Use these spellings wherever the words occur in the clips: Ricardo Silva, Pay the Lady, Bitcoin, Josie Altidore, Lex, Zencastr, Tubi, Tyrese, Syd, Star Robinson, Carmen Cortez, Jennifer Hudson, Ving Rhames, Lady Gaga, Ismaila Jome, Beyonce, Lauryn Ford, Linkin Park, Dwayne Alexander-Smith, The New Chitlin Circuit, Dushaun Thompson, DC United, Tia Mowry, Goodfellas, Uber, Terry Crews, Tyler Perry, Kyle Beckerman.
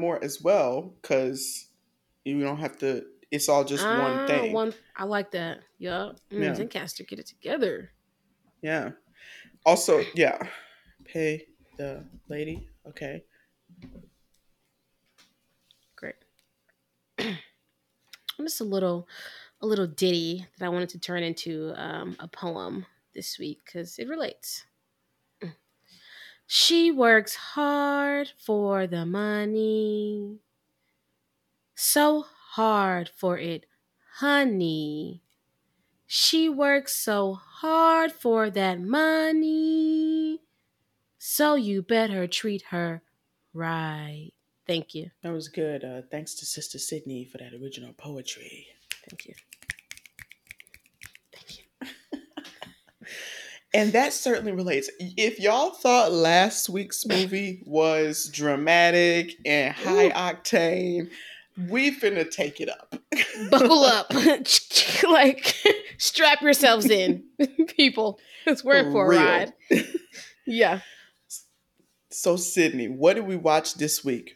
more as well, because you don't have to. It's all just one thing. I like that. Yup. Yeah. Zencastr, get it together. Yeah. Also, yeah. Pay the Lady. Okay. Great. Just a little ditty that I wanted to turn into a poem this week because it relates. She works hard for the money, so hard for it, honey. She works so hard for that money, so you better treat her right. Thank you. That was good. Thanks to Sister Sydney for that original poetry. Thank you. Thank you. And that certainly relates. If y'all thought last week's movie was dramatic and high octane, we finna take it up. Buckle up. Like, strap yourselves in, people. It's worth for a ride. Yeah. So, Sydney, what did we watch this week?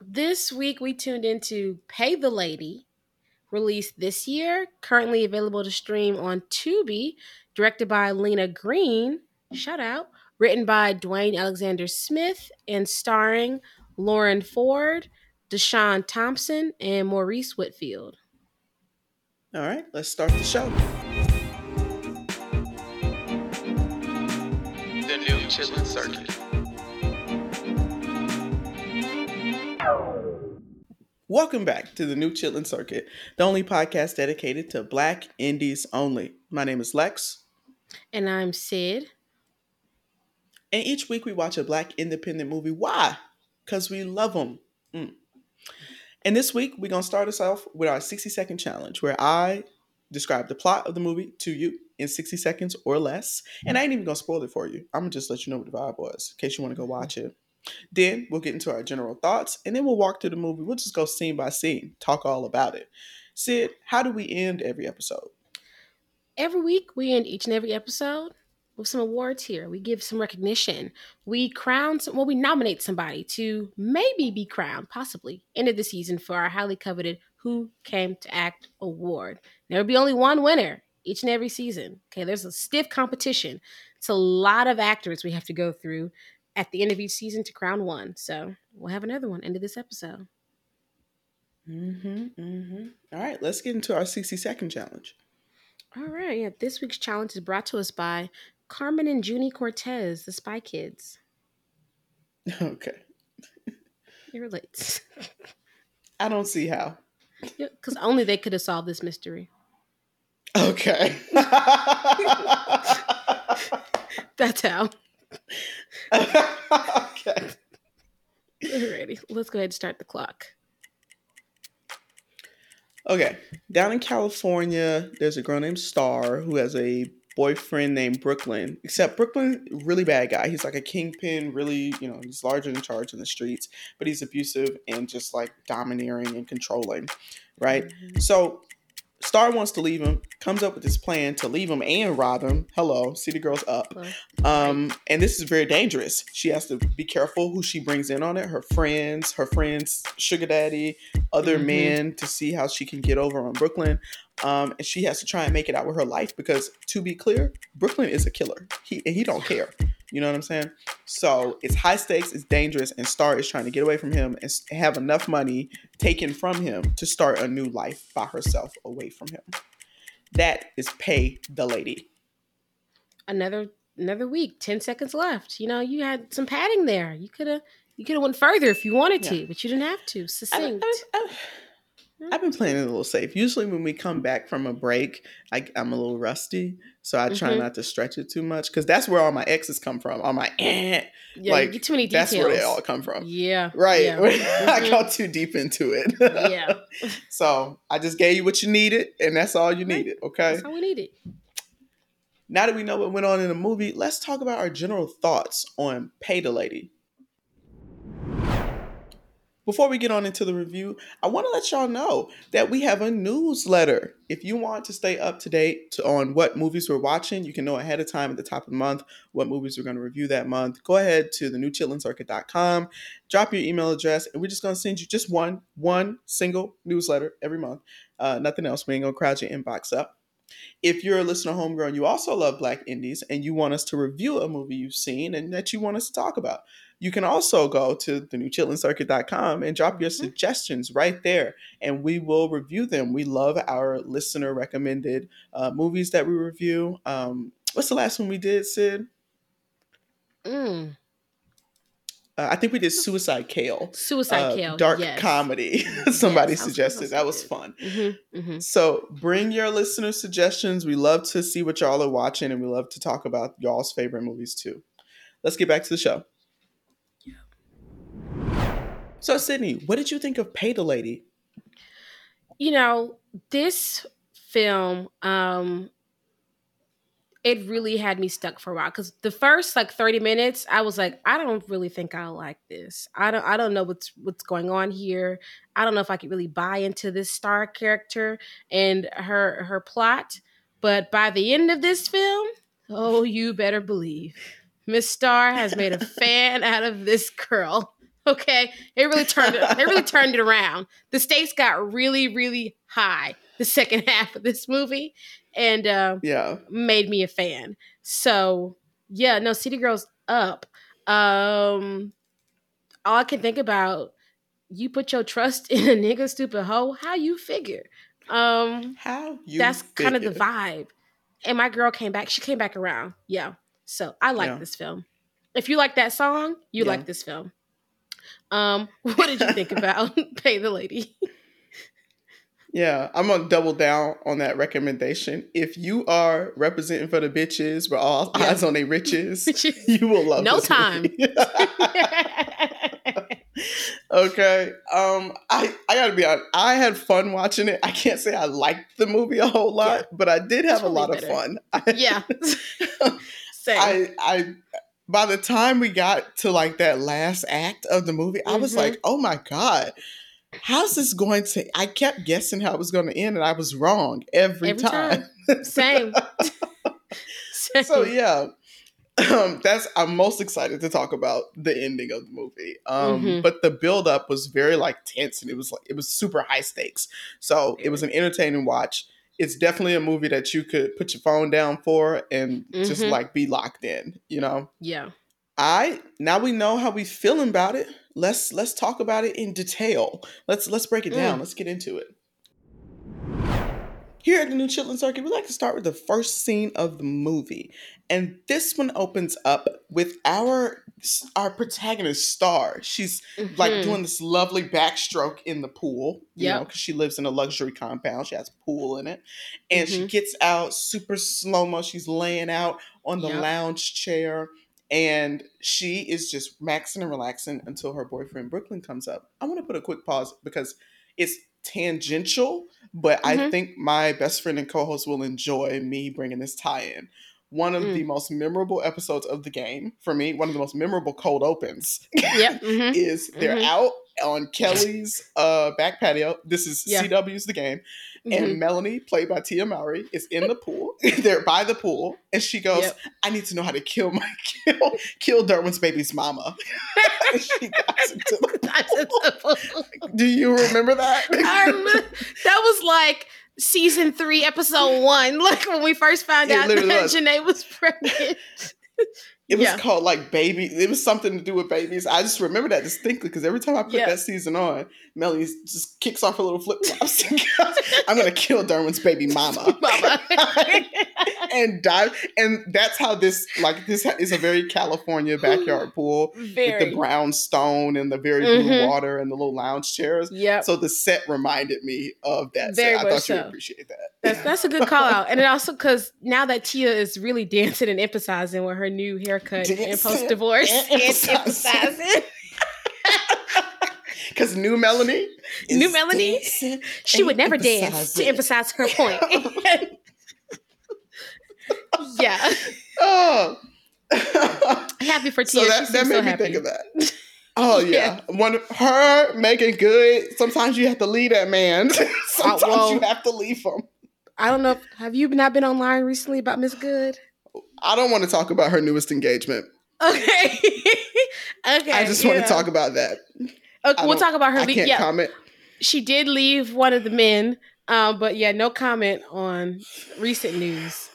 This week, we tuned into Pay the Lady, released this year, currently available to stream on Tubi, directed by Lena Green, shout out, written by Dwayne Alexander-Smith, and starring Lauryn Ford, Dushaun Thompson, and Maurice Whitfield. All right, let's start the show. The New Chitlin Circuit. Welcome back to the New Chitlin Circuit, the only podcast dedicated to Black indies only. My name is Lex. And I'm Syd. And each week we watch a Black independent movie. Why? Because we love them. And this week we're going to start us off with our 60-second challenge where I describe the plot of the movie to you in 60 seconds or less. And I ain't even going to spoil it for you. I'm going to just let you know what the vibe was in case you want to go watch it. Then we'll get into our general thoughts, and then we'll walk through the movie. We'll just go scene by scene, talk all about it. Syd, how do we end every episode? Every week, we end each and every episode with some awards here. We give some recognition. We crown some, well, we nominate somebody to maybe be crowned, possibly, end of the season for our highly coveted Who Came to Act award. There'll be only one winner each and every season. Okay, there's a stiff competition. It's a lot of actors we have to go through at the end of each season to crown one. So we'll have another one end of this episode. All right, let's get into our 60-second challenge. All right, yeah. This week's challenge is brought to us by Carmen and Junie Cortez, the Spy Kids. Okay. It relates. I don't see how. Yeah, because only they could have solved this mystery. Okay. That's how. Okay. Alrighty, let's go ahead and start the clock. Okay, down in California, there's a girl named Star who has a boyfriend named Brooklyn. Except Brooklyn, really bad guy. He's like a kingpin, really, you know, he's larger in charge in the streets, but he's abusive and just like domineering and controlling, right? So Star wants to leave him, comes up with this plan to leave him and rob him. Hello. See the girls up. And this is very dangerous. She has to be careful who she brings in on it. Her friends, sugar daddy, other men, to see how she can get over on Brooklyn. And she has to try and make it out with her life because, to be clear, Brooklyn is a killer. He don't care. You know what I'm saying? So it's high stakes, it's dangerous, and Star is trying to get away from him and have enough money taken from him to start a new life by herself away from him. That is Pay the Lady. Another week, 10 seconds left. You know, you had some padding there. You could have went further if you wanted to, but you didn't have to. Succinct. I've been playing it a little safe. Usually when we come back from a break, I'm a little rusty. So I try not to stretch it too much because that's where all my exes come from. All my you get too many details. That's where they all come from. Yeah. Right. Yeah. I got too deep into it. Yeah. So I just gave you what you needed and that's all you needed. Okay. That's all we needed. Now that we know what went on in the movie, let's talk about our general thoughts on Pay the Lady. Before we get on into the review, I want to let y'all know that we have a newsletter. If you want to stay up to date on what movies we're watching, you can know ahead of time at the top of the month what movies we're going to review that month. Go ahead to thenewchitlincircuit.com, drop your email address, and we're just going to send you just one single newsletter every month. Nothing else. We ain't going to crowd your inbox up. If you're a listener homegirl and you also love Black Indies and you want us to review a movie you've seen and that you want us to talk about, you can also go to thenewchitlincircuit.com and drop your suggestions right there, and we will review them. We love our listener-recommended movies that we review. What's the last one we did, Syd? I think we did Suicide Kale. Dark comedy. Somebody suggested. That was fun. So bring your listener suggestions. We love to see what y'all are watching, and we love to talk about y'all's favorite movies too. Let's get back to the show. Yeah. So Sydney, what did you think of Pay the Lady? You know, this film, it really had me stuck for a while, because the first 30 minutes, I was like, I don't really think I like this. I don't know what's going on here. I don't know if I could really buy into this star character and her plot. But by the end of this film, oh, you better believe Miss Starr has made a fan out of this girl. Okay, it really turned it around. The stakes got really, really high the second half of this movie. And made me a fan. So yeah, no, City Girls up. All I can think about, you put your trust in a nigga, stupid hoe. How you figure? That's kind of the vibe. And my girl came back. She came back around. Yeah. So I like this film. If you like that song, you like this film. What did you think about Pay the Lady? Yeah, I'm going to double down on that recommendation. If you are representing for the bitches, we're all eyes on their riches, you will love this movie. Okay. I got to be honest. I had fun watching it. I can't say I liked the movie a whole lot, but I did have a lot of fun. Yeah. Same. By the time we got to that last act of the movie, I was like, oh my God. How's this going to... I kept guessing how it was going to end, and I was wrong every time. Same. So, yeah. I'm most excited to talk about the ending of the movie. But the build-up was very, tense, and it was super high stakes. So, it was an entertaining watch. It's definitely a movie that you could put your phone down for and just, be locked in, you know? Yeah. Now we know how we feeling about it. Let's talk about it in detail. Let's break it down. Let's get into it. Here at the New Chitlin Circuit, we like to start with the first scene of the movie. And this one opens up with our protagonist, Star. She's doing this lovely backstroke in the pool, you know, because she lives in a luxury compound. She has a pool in it. And she gets out super slow-mo. She's laying out on the lounge chair. And she is just maxing and relaxing until her boyfriend, Brooklyn, comes up. I want to put a quick pause because it's tangential, but I think my best friend and co-host will enjoy me bringing this tie-in. One of the most memorable episodes of The Game, for me, one of the most memorable cold opens is they're out on Kelly's back patio. This is CW's The Game. And Melanie, played by Tia Mowry, is in the pool. They're by the pool. And she goes, I need to know how to kill Derwin's baby's mama. And she dives into the pool. Do you remember that? I remember, that was season 3, episode 1. When we first found out that Janae was pregnant. It was called Baby. It was something to do with babies. I just remember that distinctly because every time I put that season on, Melanie just kicks off her little flip flops and goes, I'm going to kill Derwin's baby mama. And dive. And that's how this is a very California backyard pool with the brown stone and the very blue water and the little lounge chairs. Yep. So the set reminded me of that set. I thought you would appreciate that. That's a good call out. And it also because now that Tia is really dancing and emphasizing with her new hair cut and post-divorce and emphasizing because new Melanie she would never dance to emphasize her point. Happy for Tia. So that made me think of that. Oh yeah. When her making good, sometimes you have to leave that man. Sometimes you have to leave him. I don't know. Have you not been online recently about Miss Good? I don't want to talk about her newest engagement. Okay. Okay. I just want to talk about that. Okay, we'll talk about her. I can't comment. She did leave one of the men, but yeah, no comment on recent news.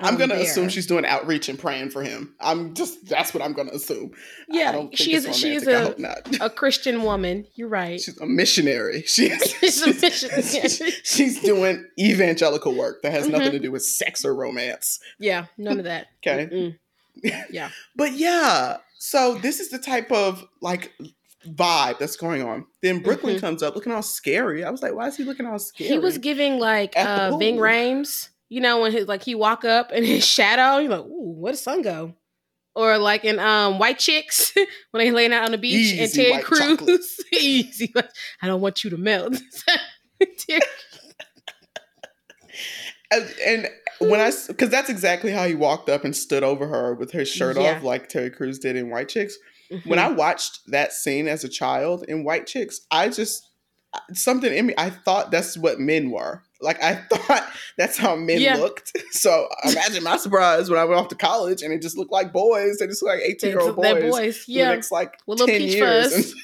I'm going to assume she's doing outreach and praying for him. That's what I'm going to assume. Yeah, I don't think she is a Christian woman. You're right. She's a missionary. She's a missionary. She's doing evangelical work that has nothing to do with sex or romance. Yeah, none of that. Okay. Mm-mm. Yeah. But yeah, so this is the type of like vibe that's going on. Then Brooklyn comes up looking all scary. I was like, why is he looking all scary? He was giving like Ving Rhames. You know, when he walk up and his shadow, you're like, ooh, where did Sun go? Or like in White Chicks, when they laying out on the beach and Terry Crews. Easy. I don't want you to melt. and when I, because that's exactly how he walked up and stood over her with her shirt off, like Terry Crews did in White Chicks. Mm-hmm. When I watched that scene as a child in White Chicks, something in me, I thought that's what men were. Like, I thought that's how men looked. So imagine my surprise when I went off to college and it just looked like boys. They just looked like 18-year-old boys. Yeah. For the next, like, with 10 years.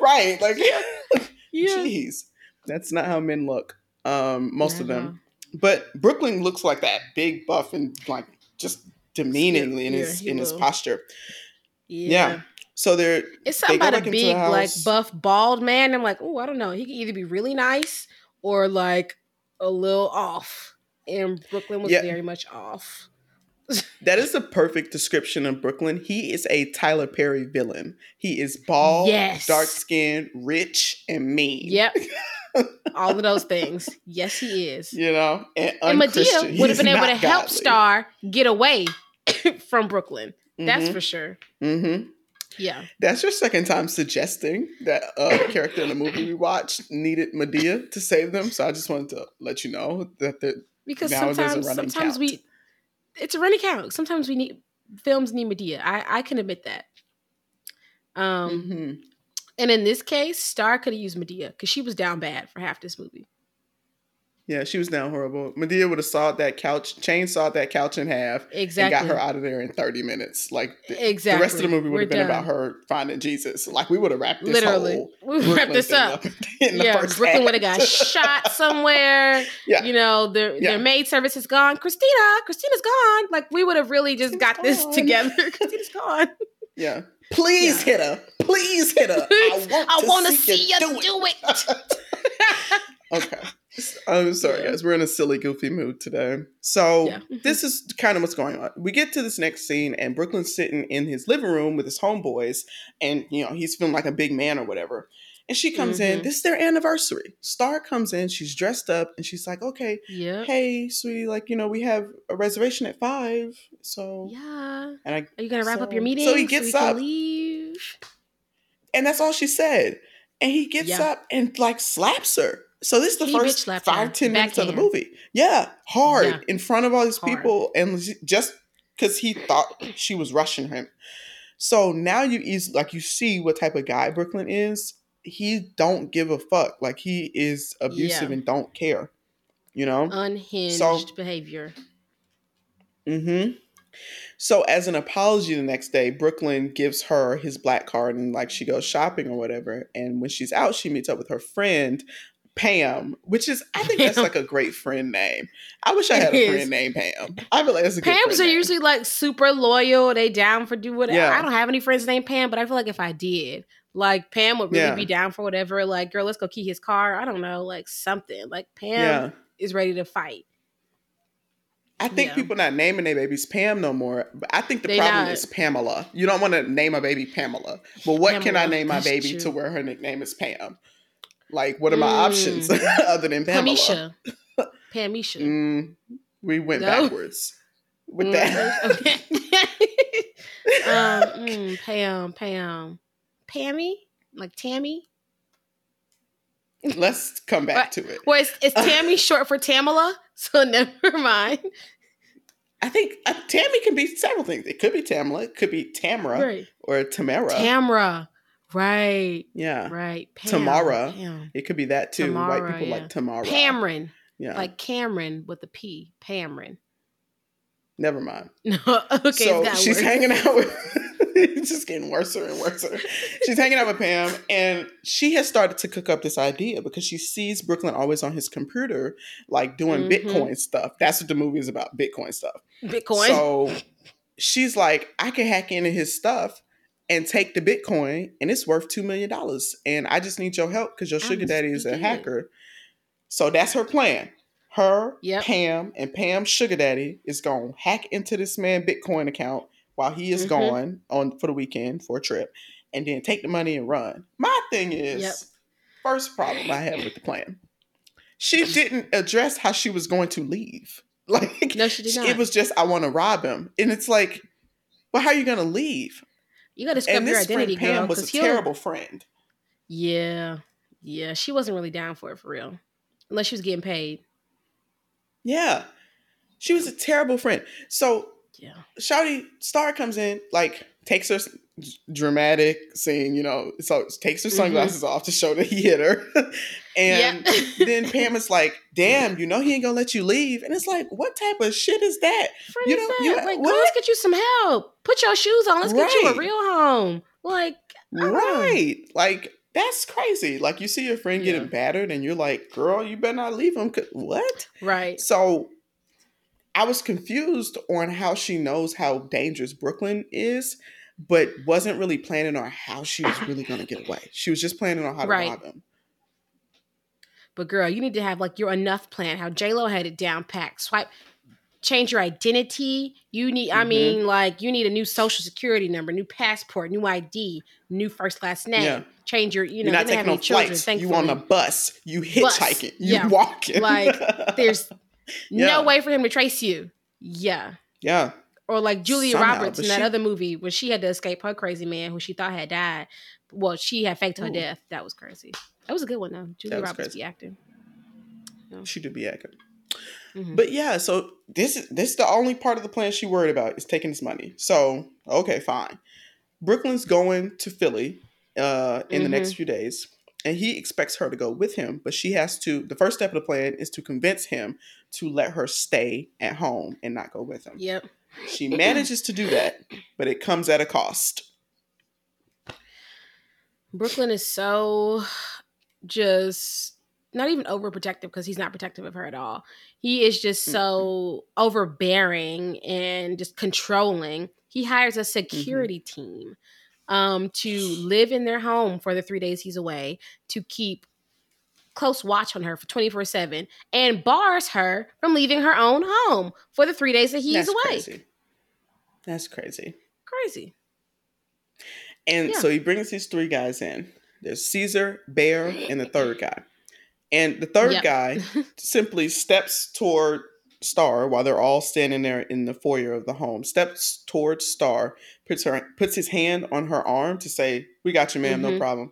Right. Like, geez. That's not how men look. Most of them. But Brooklyn looks like that big buff and, like, just demeaningly in his posture. Yeah. So they're... It's something about a big, like, buff, bald man. I'm like, oh, I don't know. He could either be really nice or, like... a little off, and Brooklyn was very much off. That is the perfect description of Brooklyn. He is a Tyler Perry villain. He is bald, dark-skinned, rich, and mean. Yep. All of those things. Yes, he is. You know, and Madea would have been able to help Star get away from Brooklyn. That's for sure. Mm-hmm. Yeah. That's your second time suggesting that a character in the movie we watched needed Madea to save them. So I just wanted to let you know that because now there's a running count. It's a running count. Sometimes films need Madea. I can admit that. And in this case, Star could have used Madea because she was down bad for half this movie. Yeah, she was down horrible. Madea would have chainsawed that couch in half, and got her out of there in 30 minutes. Like the rest of the movie would have been about her finding Jesus. Like we would have wrapped this up in the first Brooklyn would have got shot somewhere. You know, their maid service is gone. Christina's gone. Like we would have really just got this together. Christina's gone. Yeah. Please hit her. Please hit her. I want to see you do it. Okay. I'm sorry, guys. We're in a silly, goofy mood today. So this is kind of what's going on. We get to this next scene and Brooklyn's sitting in his living room with his homeboys and, you know, he's feeling like a big man or whatever. And she comes in. This is their anniversary. Star comes in. She's dressed up and she's like, okay, hey, sweetie, like, you know, we have a reservation at 5:00. So and are you going to wrap up your meeting? So he gets up. Leave? And that's all she said. And he gets up and like slaps her. So this is the first 5-10 minutes backhand. Of the movie. Yeah, hard in front of all these people, and just because he thought she was rushing him. So now you see what type of guy Brooklyn is. He don't give a fuck. Like he is abusive and don't care. You know, unhinged behavior. Mm-hmm. So as an apology the next day, Brooklyn gives her his black card and like she goes shopping or whatever. And when she's out, she meets up with her friend. Pam, which is, I think that's like a great friend name. I wish I had a friend named Pam. I feel like that's a good Pams are name. Usually like super loyal. They down for do whatever. Yeah. I don't have any friends named Pam, but I feel like if I did, like Pam would really be down for whatever. Like, girl, let's go key his car. I don't know, like something. Like Pam is ready to fight. I think people not naming their babies Pam no more. But I think the problem is Pamela. You don't want to name a baby Pamela. But what can I name my baby to where her nickname is Pam? Like, what are my options other than Pamela? Pamisha. We went backwards with that. Okay. Pam. Pammy? Like Tammy? Let's come back to it. Well, is Tammy short for Tamala? So never mind. I think Tammy can be several things. It could be Tamala. It could be Tamra or Tamara. Right. Yeah. Right. Pam. Tamara. Pam. It could be that too. Tamara, white people like Tamara. Cameron. Yeah. Like Cameron with a P. Cameron. Never mind. No. Okay. So she's hanging out with. It's just getting worse and worse. She's hanging out with Pam, and she has started to cook up this idea because she sees Brooklyn always on his computer, like doing Bitcoin stuff. That's what the movie is about, Bitcoin stuff. Bitcoin. So she's like, I can hack into his stuff and take the Bitcoin, and it's worth $2 million. And I just need your help because your sugar daddy is a hacker. So that's her plan. Her, Pam, and Pam's sugar daddy is going to hack into this man's Bitcoin account while he is gone on for the weekend for a trip, and then take the money and run. My thing is, first problem I have with the plan, she didn't address how she was going to leave. Like, no, she did not. It was just, I want to rob him. And it's like, well, how are you going to leave? You got to scrub your identity, girl. And this friend, Pam, was a terrible friend. Yeah. Yeah. She wasn't really down for it, for real. Unless she was getting paid. Yeah. She was a terrible friend. So... yeah. Shawty Star comes in, like takes her dramatic scene, you know, so takes her sunglasses off to show that he hit her. And then Pam is like, damn, you know, he ain't gonna let you leave. And it's like, what type of shit is that? Friend, you know, you like, well, let's get you some help. Put your shoes on. Let's get you a real home. Like, like, that's crazy. Like, you see your friend getting battered and you're like, girl, you better not leave him. What? Right. So I was confused on how she knows how dangerous Brooklyn is, but wasn't really planning on how she was really going to get away. She was just planning on how to rob him. But girl, you need to have like your enough plan. How J-Lo had it down packed. Swipe, change your identity. You need, I mean, like you need a new social security number, new passport, new ID, new first class name. Yeah. Change your, you know, you're not taking no flights. Children, you on a bus. You hitchhiking. You walking. Like there's... no way for him to trace you. Yeah. Yeah. Or like Julia Roberts in that other movie where she had to escape her crazy man who she thought had died. Well, she had faked her death. That was crazy. That was a good one though. Julia Roberts be acting. No. She did be acting. Mm-hmm. But yeah, so this is the only part of the plan she worried about is taking his money. So, okay, fine. Brooklyn's going to Philly in the next few days. And he expects her to go with him, but she has to, the first step of the plan is to convince him to let her stay at home and not go with him. Yep. She manages to do that, but it comes at a cost. Brooklyn is so just not even overprotective because he's not protective of her at all. He is just so overbearing and just controlling. He hires a security team. To live in their home for the 3 days he's away, to keep close watch on her for 24/7, and bars her from leaving her own home for the 3 days that he's away. Crazy. That's crazy. Crazy. And so he brings these three guys in. There's Caesar, Bear, and the third guy. And the third guy simply steps toward Star while they're all standing there in the foyer of the home, steps towards Star, puts his hand on her arm to say, we got you, ma'am, no problem.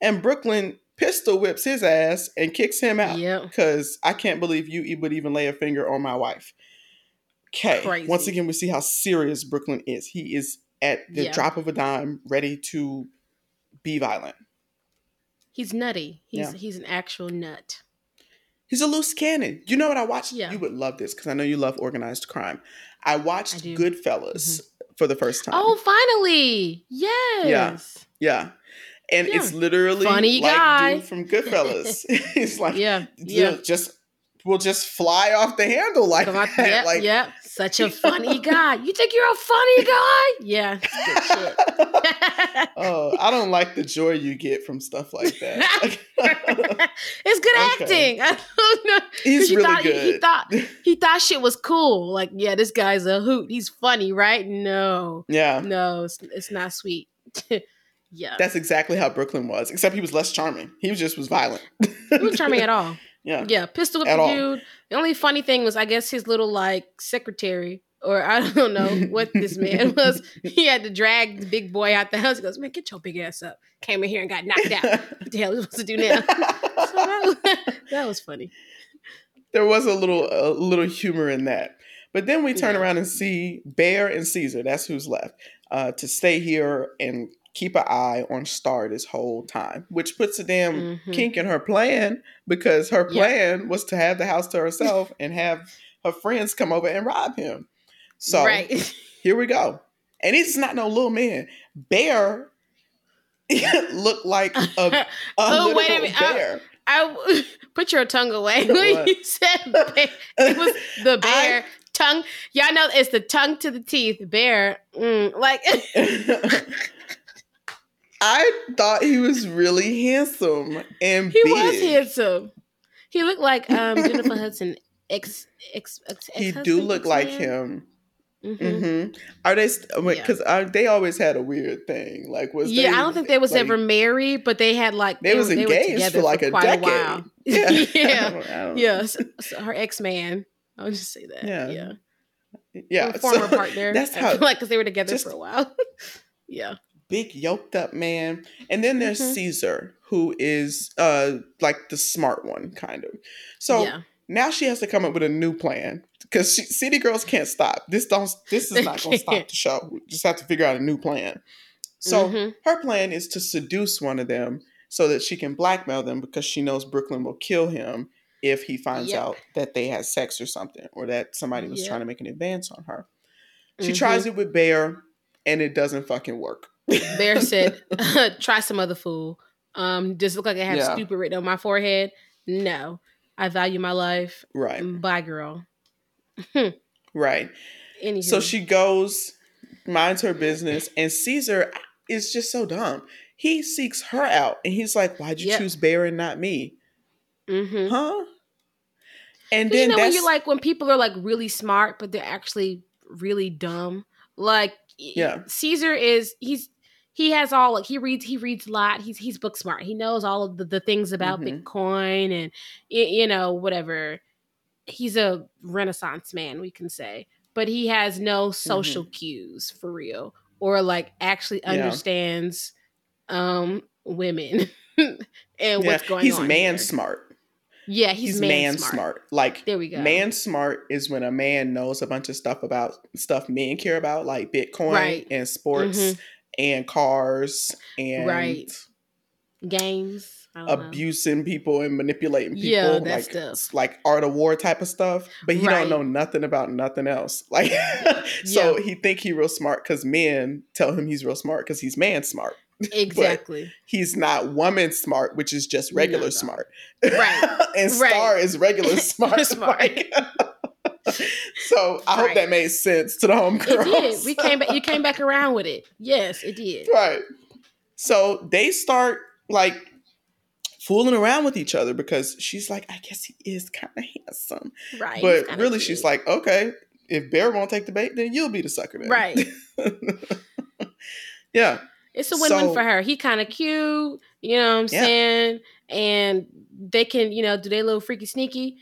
And Brooklyn pistol whips his ass and kicks him out because I can't believe you would even lay a finger on my wife. Okay. Crazy. Once again, we see how serious Brooklyn is. He is at the drop of a dime ready to be violent. He's nutty. He's an actual nut. He's a loose cannon. You know what I watched? Yeah. You would love this because I know you love organized crime. I watched Goodfellas for the first time. Oh, finally. Yes. Yeah. And it's literally funny like guy. Dude from Goodfellas. It's like, we'll just fly off the handle like that. Yeah, like, such a funny guy. You think you're a funny guy? Yeah. Good shit. Oh, I don't like the joy you get from stuff like that. It's good acting. I don't know. He's really good. He thought shit was cool. Like, yeah, this guy's a hoot. He's funny, right? No. Yeah. No, it's not sweet. Yeah. That's exactly how Brooklyn was, except he was less charming. He just was violent. He wasn't charming at all. Yeah. Yeah, pistol whipped the dude. The only funny thing was, I guess, his little like secretary, or I don't know what this man was. He had to drag the big boy out the house. He goes, man, get your big ass up. Came in here and got knocked out. What the hell are we supposed to do now? So that was funny. There was a little humor in that. But then we turn around and see Bear and Caesar, that's who's left, to stay here and keep an eye on Star this whole time, which puts a damn kink in her plan, because her plan was to have the house to herself and have her friends come over and rob him. So here we go. And he's not no little man. Bear looked like a bear. I put your tongue away when you said bear. It was the bear tongue. Y'all know it's the tongue to the teeth bear. Like I thought he was really handsome and he big. Was handsome. He looked like Jennifer Hudson. He do look like him. Are they? Because they always had a weird thing. Like was they, I don't think they was ever married, but they had like they was engaged for like a decade. So her ex-man. I'll just say that. Her former partner. That's how. Like because they were together for a while. Big yoked up man. And then there's Caesar, who is like the smart one, kind of. So now she has to come up with a new plan because City Girls can't stop. This is not going to stop the show. We just have to figure out a new plan. So her plan is to seduce one of them so that she can blackmail them because she knows Brooklyn will kill him if he finds out that they had sex or something, or that somebody was trying to make an advance on her. She tries it with Bear and it doesn't fucking work. Bear said, try some other fool. Just look like I have stupid written on my forehead. No, I value my life. Right. Bye, girl. Right. Anywho. So she goes, minds her business, and Caesar is just so dumb. He seeks her out, and he's like, why'd you choose Bear and not me? Huh? And then you know that's... when you're like, when people are like really smart, but they're actually really dumb. Like, Caesar is, he has all, like, he reads a lot. He's book smart. He knows all of the things about Bitcoin and, you know, whatever. He's a Renaissance man, we can say, but he has no social cues for real, or like actually understands women and what's going on. He's man smart. Yeah, he's man smart. Like, there we go. Man smart is when a man knows a bunch of stuff about stuff men care about, like Bitcoin and sports and cars and games, abusing people and manipulating people. Yeah, that stuff. Like art of war type of stuff. But he don't know nothing about nothing else. Like, so he think he real smart because men tell him he's real smart because he's man smart. Exactly. But he's not woman smart, which is just regular smart. Right. And Star is regular smart. So I hope that made sense to the homegirls. It did. We came back. You came back around with it. Yes, it did. Right. So they start like fooling around with each other because she's like, I guess he is kind of handsome. Right. But really, she's like, okay, if Bear won't take the bait, then you'll be the sucker man. Right. It's a win-win for her. He kind of cute, you know what I'm saying? And they can, you know, do their little freaky sneaky.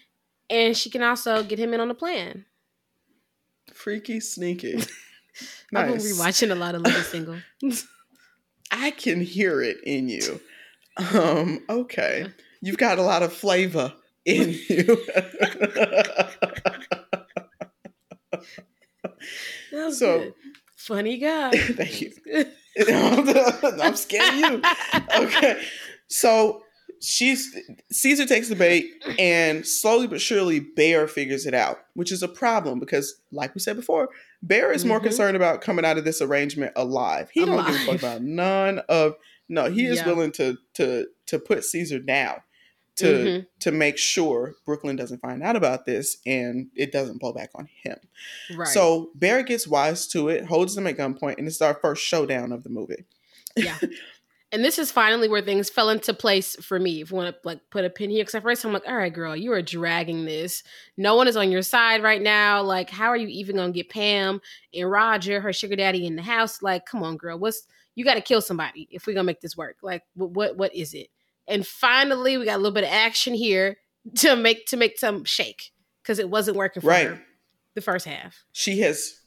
And she can also get him in on the plan. Freaky sneaky. Nice. I've been rewatching a lot of Living Single. I can hear it in you. Okay. You've got a lot of flavor in you. So good. Funny guy. Thank you. I'm scared of you. Okay. So Caesar takes the bait and slowly but surely Bear figures it out, which is a problem because like we said before, Bear is more concerned about coming out of this arrangement alive. He don't give a fuck about none of he is willing to put Caesar down to make sure Brooklyn doesn't find out about this and it doesn't blow back on him. Right. So Bear gets wise to it, holds them at gunpoint, and it's our first showdown of the movie. Yeah. And this is finally where things fell into place for me. If you want to like put a pin here, because at first I'm like, all right, girl, you are dragging this. No one is on your side right now. Like, how are you even going to get Pam and Roger, her sugar daddy, in the house? Like, come on, girl. You got to kill somebody if we're going to make this work. Like, what is it? And finally, we got a little bit of action here to make some shake because it wasn't working for her the first half. She has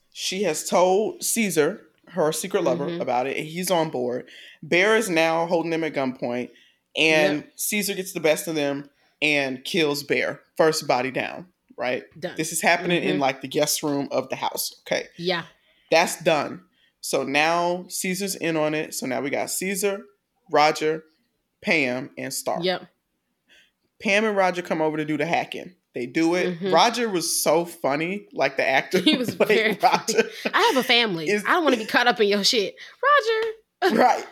told Caesar, her secret lover, about it, and he's on board. Bear is now holding them at gunpoint, and Caesar gets the best of them and kills Bear. First body down, right? Done. This is happening in like the guest room of the house. Okay. Yeah. That's done. So now Caesar's in on it. So now we got Caesar, Roger, Pam, and Star. Yep. Pam and Roger come over to do the hacking. They do it. Mm-hmm. Roger was so funny. Like the actor. He was very Roger. Funny. I have a family. I don't want to be caught up in your shit. Roger. Right.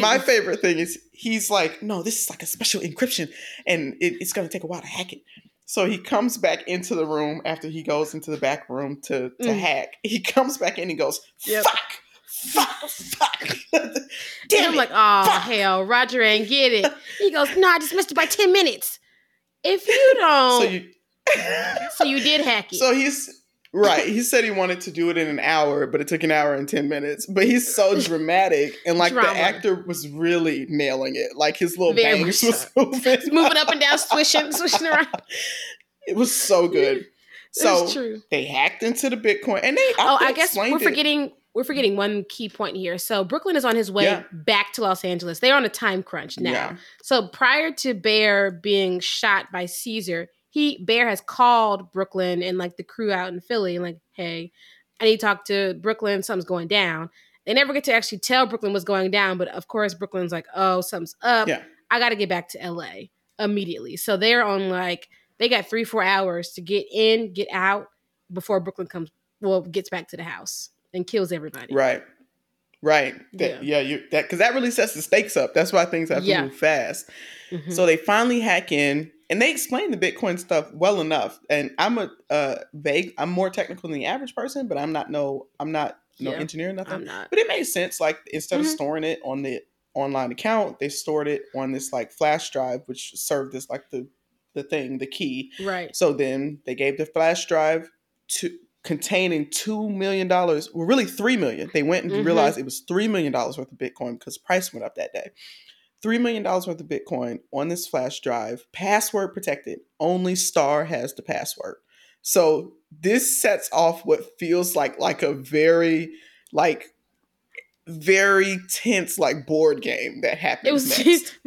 My favorite thing is he's like, no, this is like a special encryption and it's going to take a while to hack it. So he comes back into the room after he goes into the back room to hack. He comes back in and goes, fuck. Damn, and I'm like, oh, fuck. Hell, Roger ain't get it. He goes, no, I just missed it by 10 minutes. If you don't. So you did hack it. So he's. Right. He said he wanted to do it in an hour, but it took an hour and 10 minutes. But he's so dramatic. And like the actor was really nailing it. Like his little bangs was moving up and down, swishing around. It was so good. So true. They hacked into the Bitcoin. And they I guess we're forgetting one key point here. So Brooklyn is on his way back to Los Angeles. They're on a time crunch now. Yeah. So prior to Bear being shot by Caesar, Bear has called Brooklyn and like the crew out in Philly and like, hey, I need to talk to Brooklyn. Something's going down. They never get to actually tell Brooklyn what's going down. But of course, Brooklyn's like, oh, something's up. Yeah. I got to get back to LA immediately. So they're on like, they got 3-4 hours to get in, get out before Brooklyn gets back to the house and kills everybody. Right. Because that really sets the stakes up. That's why things have to move fast. Mm-hmm. So they finally hack in. And they explain the Bitcoin stuff well enough. And I'm a vague. I'm more technical than the average person, but I'm not no engineer or nothing. I'm not. But it made sense. Like instead of storing it on the online account, they stored it on this like flash drive, which served as like the key. Right. So then they gave the flash drive to containing $2 million. Well, really $3 million. They went and realized it was $3 million worth of Bitcoin because price went up that day. $3 million worth of Bitcoin on this flash drive, password protected. Only Star has the password. So this sets off what feels like a very tense, like board game that happens. It was next.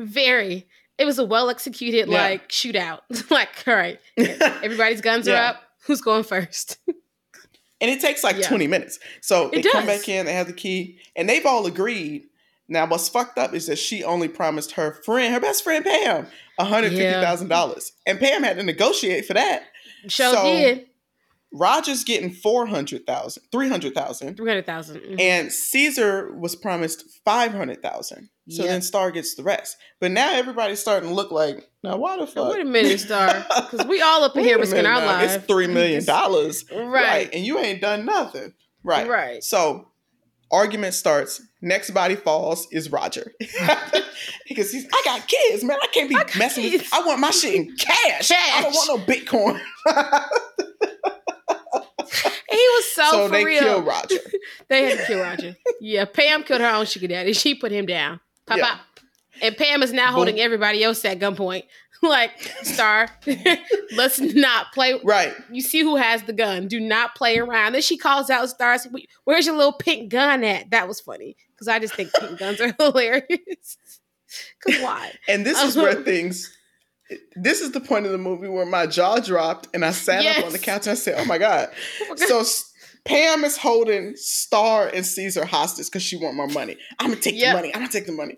It was a well-executed like shootout. Like, all right, everybody's guns are up. Who's going first? And it takes like 20 minutes. So they come back in, they have the key, and they've all agreed. Now, what's fucked up is that she only promised her best friend, Pam, $150,000. And Pam had to negotiate for that. Sure did. Roger's getting $300,000. Mm-hmm. And Caesar was promised $500,000. So then Star gets the rest. But now everybody's starting to look like, now why the fuck? Wait a minute, Star. Because we all up in here risking our lives. It's $3 million. Right. And you ain't done nothing. Right. So argument starts. Next body falls is Roger. Because he's, I got kids, man. I can't be messing with I want my shit in cash. I don't want no Bitcoin. He was so for real. So they killed Roger. They had to kill Roger. Yeah, Pam killed her own sugar daddy. She put him down. Pop. And Pam is now holding everybody else at gunpoint. Like, Star, let's not play. Right. You see who has the gun. Do not play around. Then she calls out Star's, where's your little pink gun at? That was funny. Because I just think pink guns are hilarious. Because why? And this is where this is the point of the movie where my jaw dropped and I sat up on the couch and I said, oh my God. So Pam is holding Star and Caesar hostage because she wants more money. I'm going to take the money.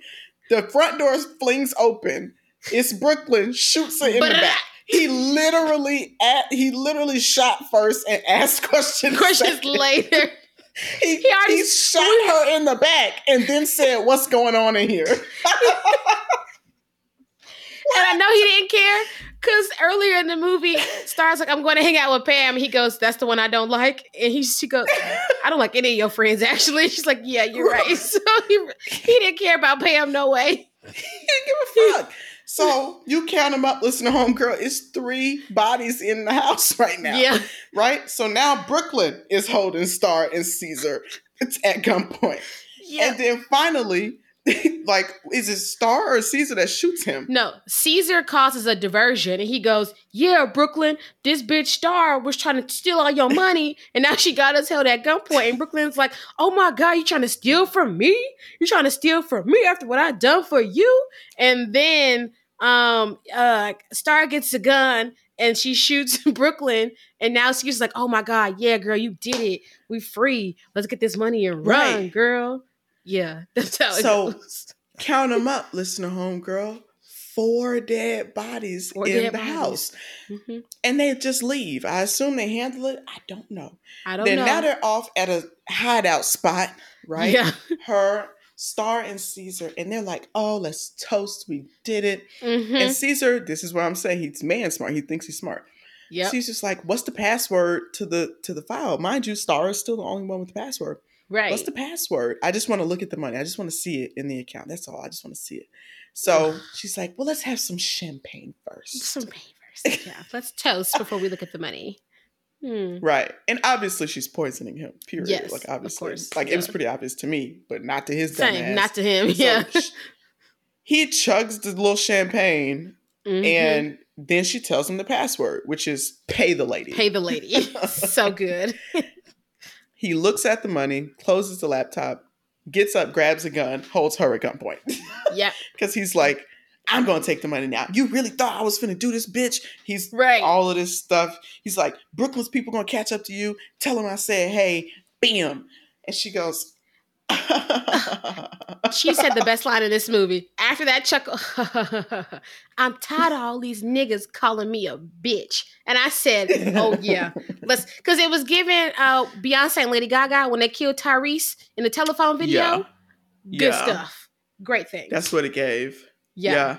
The front door flings open. It's Brooklyn, shoots her in the back. He literally shot first and asked questions later. He shot her in the back and then said, what's going on in here? And I know he didn't care because earlier in the movie, Star's like, I'm going to hang out with Pam. He goes, that's the one I don't like. And she goes, I don't like any of your friends, actually. She's like, yeah, you're right. So he didn't care about Pam, no way. He didn't give a fuck. So you count them up, listen to homegirl. It's 3 bodies in the house right now. Yeah. Right? So now Brooklyn is holding Star and Caesar. It's at gunpoint. Yeah. And then finally, like, is it Star or Caesar that shoots him? No. Caesar causes a diversion and he goes, yeah, Brooklyn, this bitch Star was trying to steal all your money and now she got us held at gunpoint. And Brooklyn's like, oh my God, you trying to steal from me? You trying to steal from me after what I done for you? And then Star gets a gun and she shoots in Brooklyn, and now she's like, oh my God, yeah, girl, you did it. We free. Let's get this money and run, girl. Yeah, that's how it goes. Count them up, listen to homegirl. 4 dead bodies in the house. Mm-hmm. And they just leave. I assume they handle it. I don't know. I don't know. Now they're off at a hideout spot, right? Yeah. Her, Star, and Caesar. And they're like, oh, let's toast. We did it. Mm-hmm. And Caesar, this is what I'm saying. He's man smart. He thinks he's smart. Yeah. Caesar's like, what's the password to the file? Mind you, Star is still the only one with the password. Right. What's the password? I just want to look at the money. I just want to see it in the account. That's all. I just want to see it. So she's like, well, let's have some champagne first. Yeah. Let's toast before we look at the money. Hmm. Right. And obviously she's poisoning him, period. Yes, like, obviously. Of course. Like, yeah. It was pretty obvious to me, but not to his dumb ass. Not to him. So yeah. He chugs the little champagne, mm-hmm. and then she tells him the password, which is pay the lady. Pay the lady. So good. He looks at the money, closes the laptop, gets up, grabs a gun, holds her at gunpoint. Yeah. Because he's like, I'm going to take the money now. You really thought I was going to do this, bitch? He's all of this stuff. He's like, Brooklyn's people going to catch up to you. Tell them I said, hey, bam. And she goes. She said the best line in this movie. After that chuckle, I'm tired of all these niggas calling me a bitch. And I said, oh yeah. Because it was given Beyonce and Lady Gaga when they killed Tyrese in the telephone video. Yeah. Good stuff. Great thing. That's what it gave. Yeah.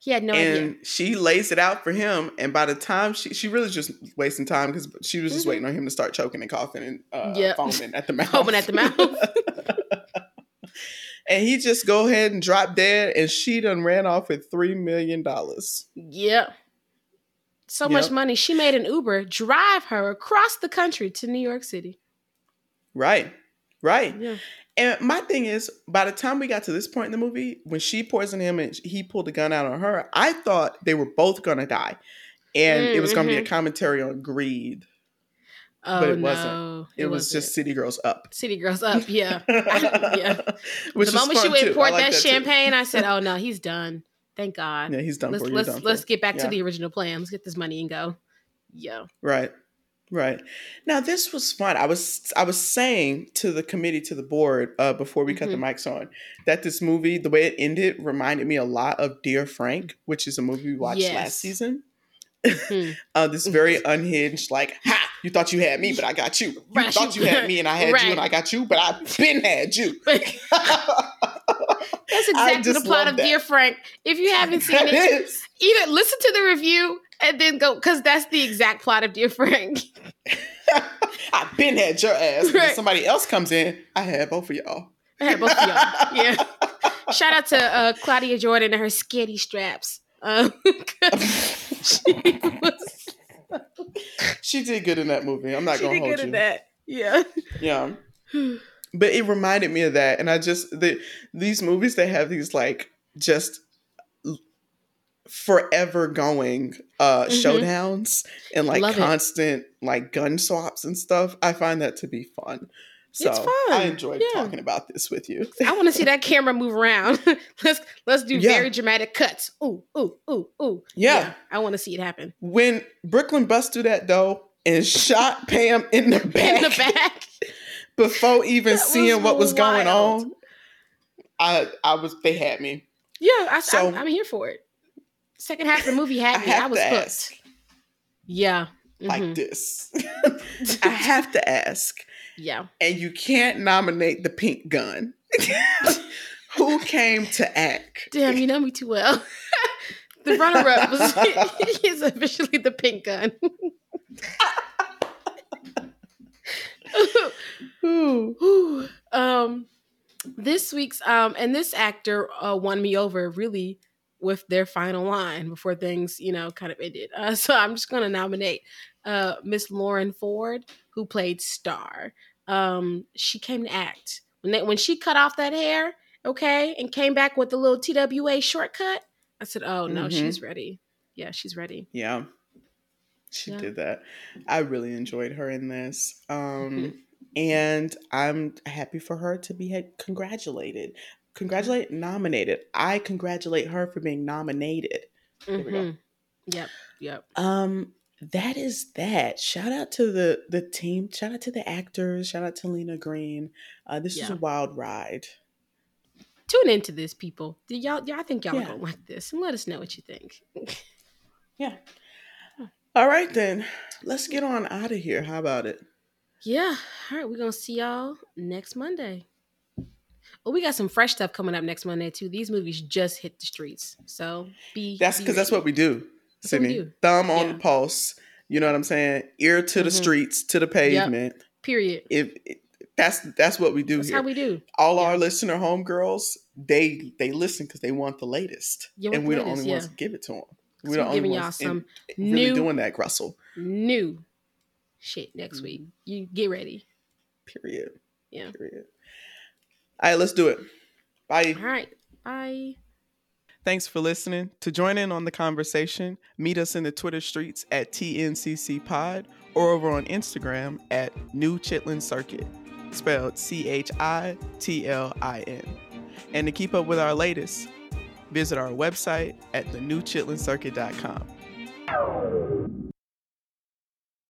He had no idea. And she lays it out for him. And by the time she really just wasting time because she was just waiting on him to start choking and coughing and foaming at the mouth. And he just go ahead and drop dead. And she done ran off with $3 million. Yep. So much money. She made an Uber drive her across the country to New York City. Right. Yeah. And my thing is, by the time we got to this point in the movie, when she poisoned him and he pulled the gun out on her, I thought they were both going to die. And it was going to be a commentary on greed. Oh, but it wasn't. It was just City Girls Up. City Girls Up, yeah. The moment she would pour that champagne, I said, oh no, he's done. Thank God. Yeah, he's done for you. Let's get back to the original plan. Let's get this money and go. Yeah. Right. Now, this was fun. I was saying to the committee, to the board, before we cut the mics on, that this movie, the way it ended, reminded me a lot of Dear Frank, which is a movie we watched last season. Mm-hmm. This very unhinged, like, ha! You thought you had me, but I got you. You thought you had me, and I had you, and I got you, but I've been had you. That's exactly the plot of Dear Frank. If you haven't seen it, either listen to the review and then go, because that's the exact plot of Dear Frank. I've been had your ass. When somebody else comes in, I had both of y'all. Yeah. Shout out to Claudia Jordan and her skinny straps. She did good in that movie. I'm not going to hold you. She did good in that. Yeah. Yeah. But it reminded me of that. And I just, these movies, they have these like just forever going showdowns and like constant like gun swaps and stuff. I find that to be fun. So it's fun. I enjoyed talking about this with you. I want to see that camera move around. Let's do very dramatic cuts. Ooh, ooh, ooh, ooh. Yeah. I want to see it happen. When Brooklyn busts through that door and shot Pam in the back. Before even seeing what was going on, they had me. Yeah, I'm here for it. Second half of the movie had me. I was hooked. Yeah. Mm-hmm. Like this. I have to ask. Yeah. And you can't nominate the pink gun. Who came to act? Damn, you know me too well. The runner-up is officially the pink gun. This week's and this actor won me over really with their final line before things kind of ended. So I'm just going to nominate Miss Lauryn Ford, who played Star. She came to act when she cut off that hair, and came back with the little TWA shortcut. I said, "Oh no, she's ready. Yeah, she's ready." Yeah. She did that. I really enjoyed her in this. And I'm happy for her to be congratulated. Nominated. I congratulate her for being nominated. There we go. Yep. That is that. Shout out to the team. Shout out to the actors. Shout out to Lena Green. This is a wild ride. Tune into this, people. I think y'all are gonna like this, and let us know what you think. Yeah. All right, then. Let's get on out of here. How about it? Yeah. All right. We're gonna see y'all next Monday. Well, we got some fresh stuff coming up next Monday too. These movies just hit the streets, so that's because that's what we do. Sydney, thumb on the pulse. You know what I'm saying? Ear to the streets, to the pavement. Yep. Period. That's what we do here. That's how we do. All our listener homegirls, they listen because they want the latest, and we're the only ones to give it to them. We're the only ones some really new, doing that, Russell. New shit next week. You get ready. Period. Yeah. Period. All right, let's do it. Bye. All right. Bye. Thanks for listening. To join in on the conversation, meet us in the Twitter streets at TNCC Pod or over on Instagram at New Chitlin Circuit, spelled CHITLIN. And to keep up with our latest, visit our website at thenewchitlincircuit.com.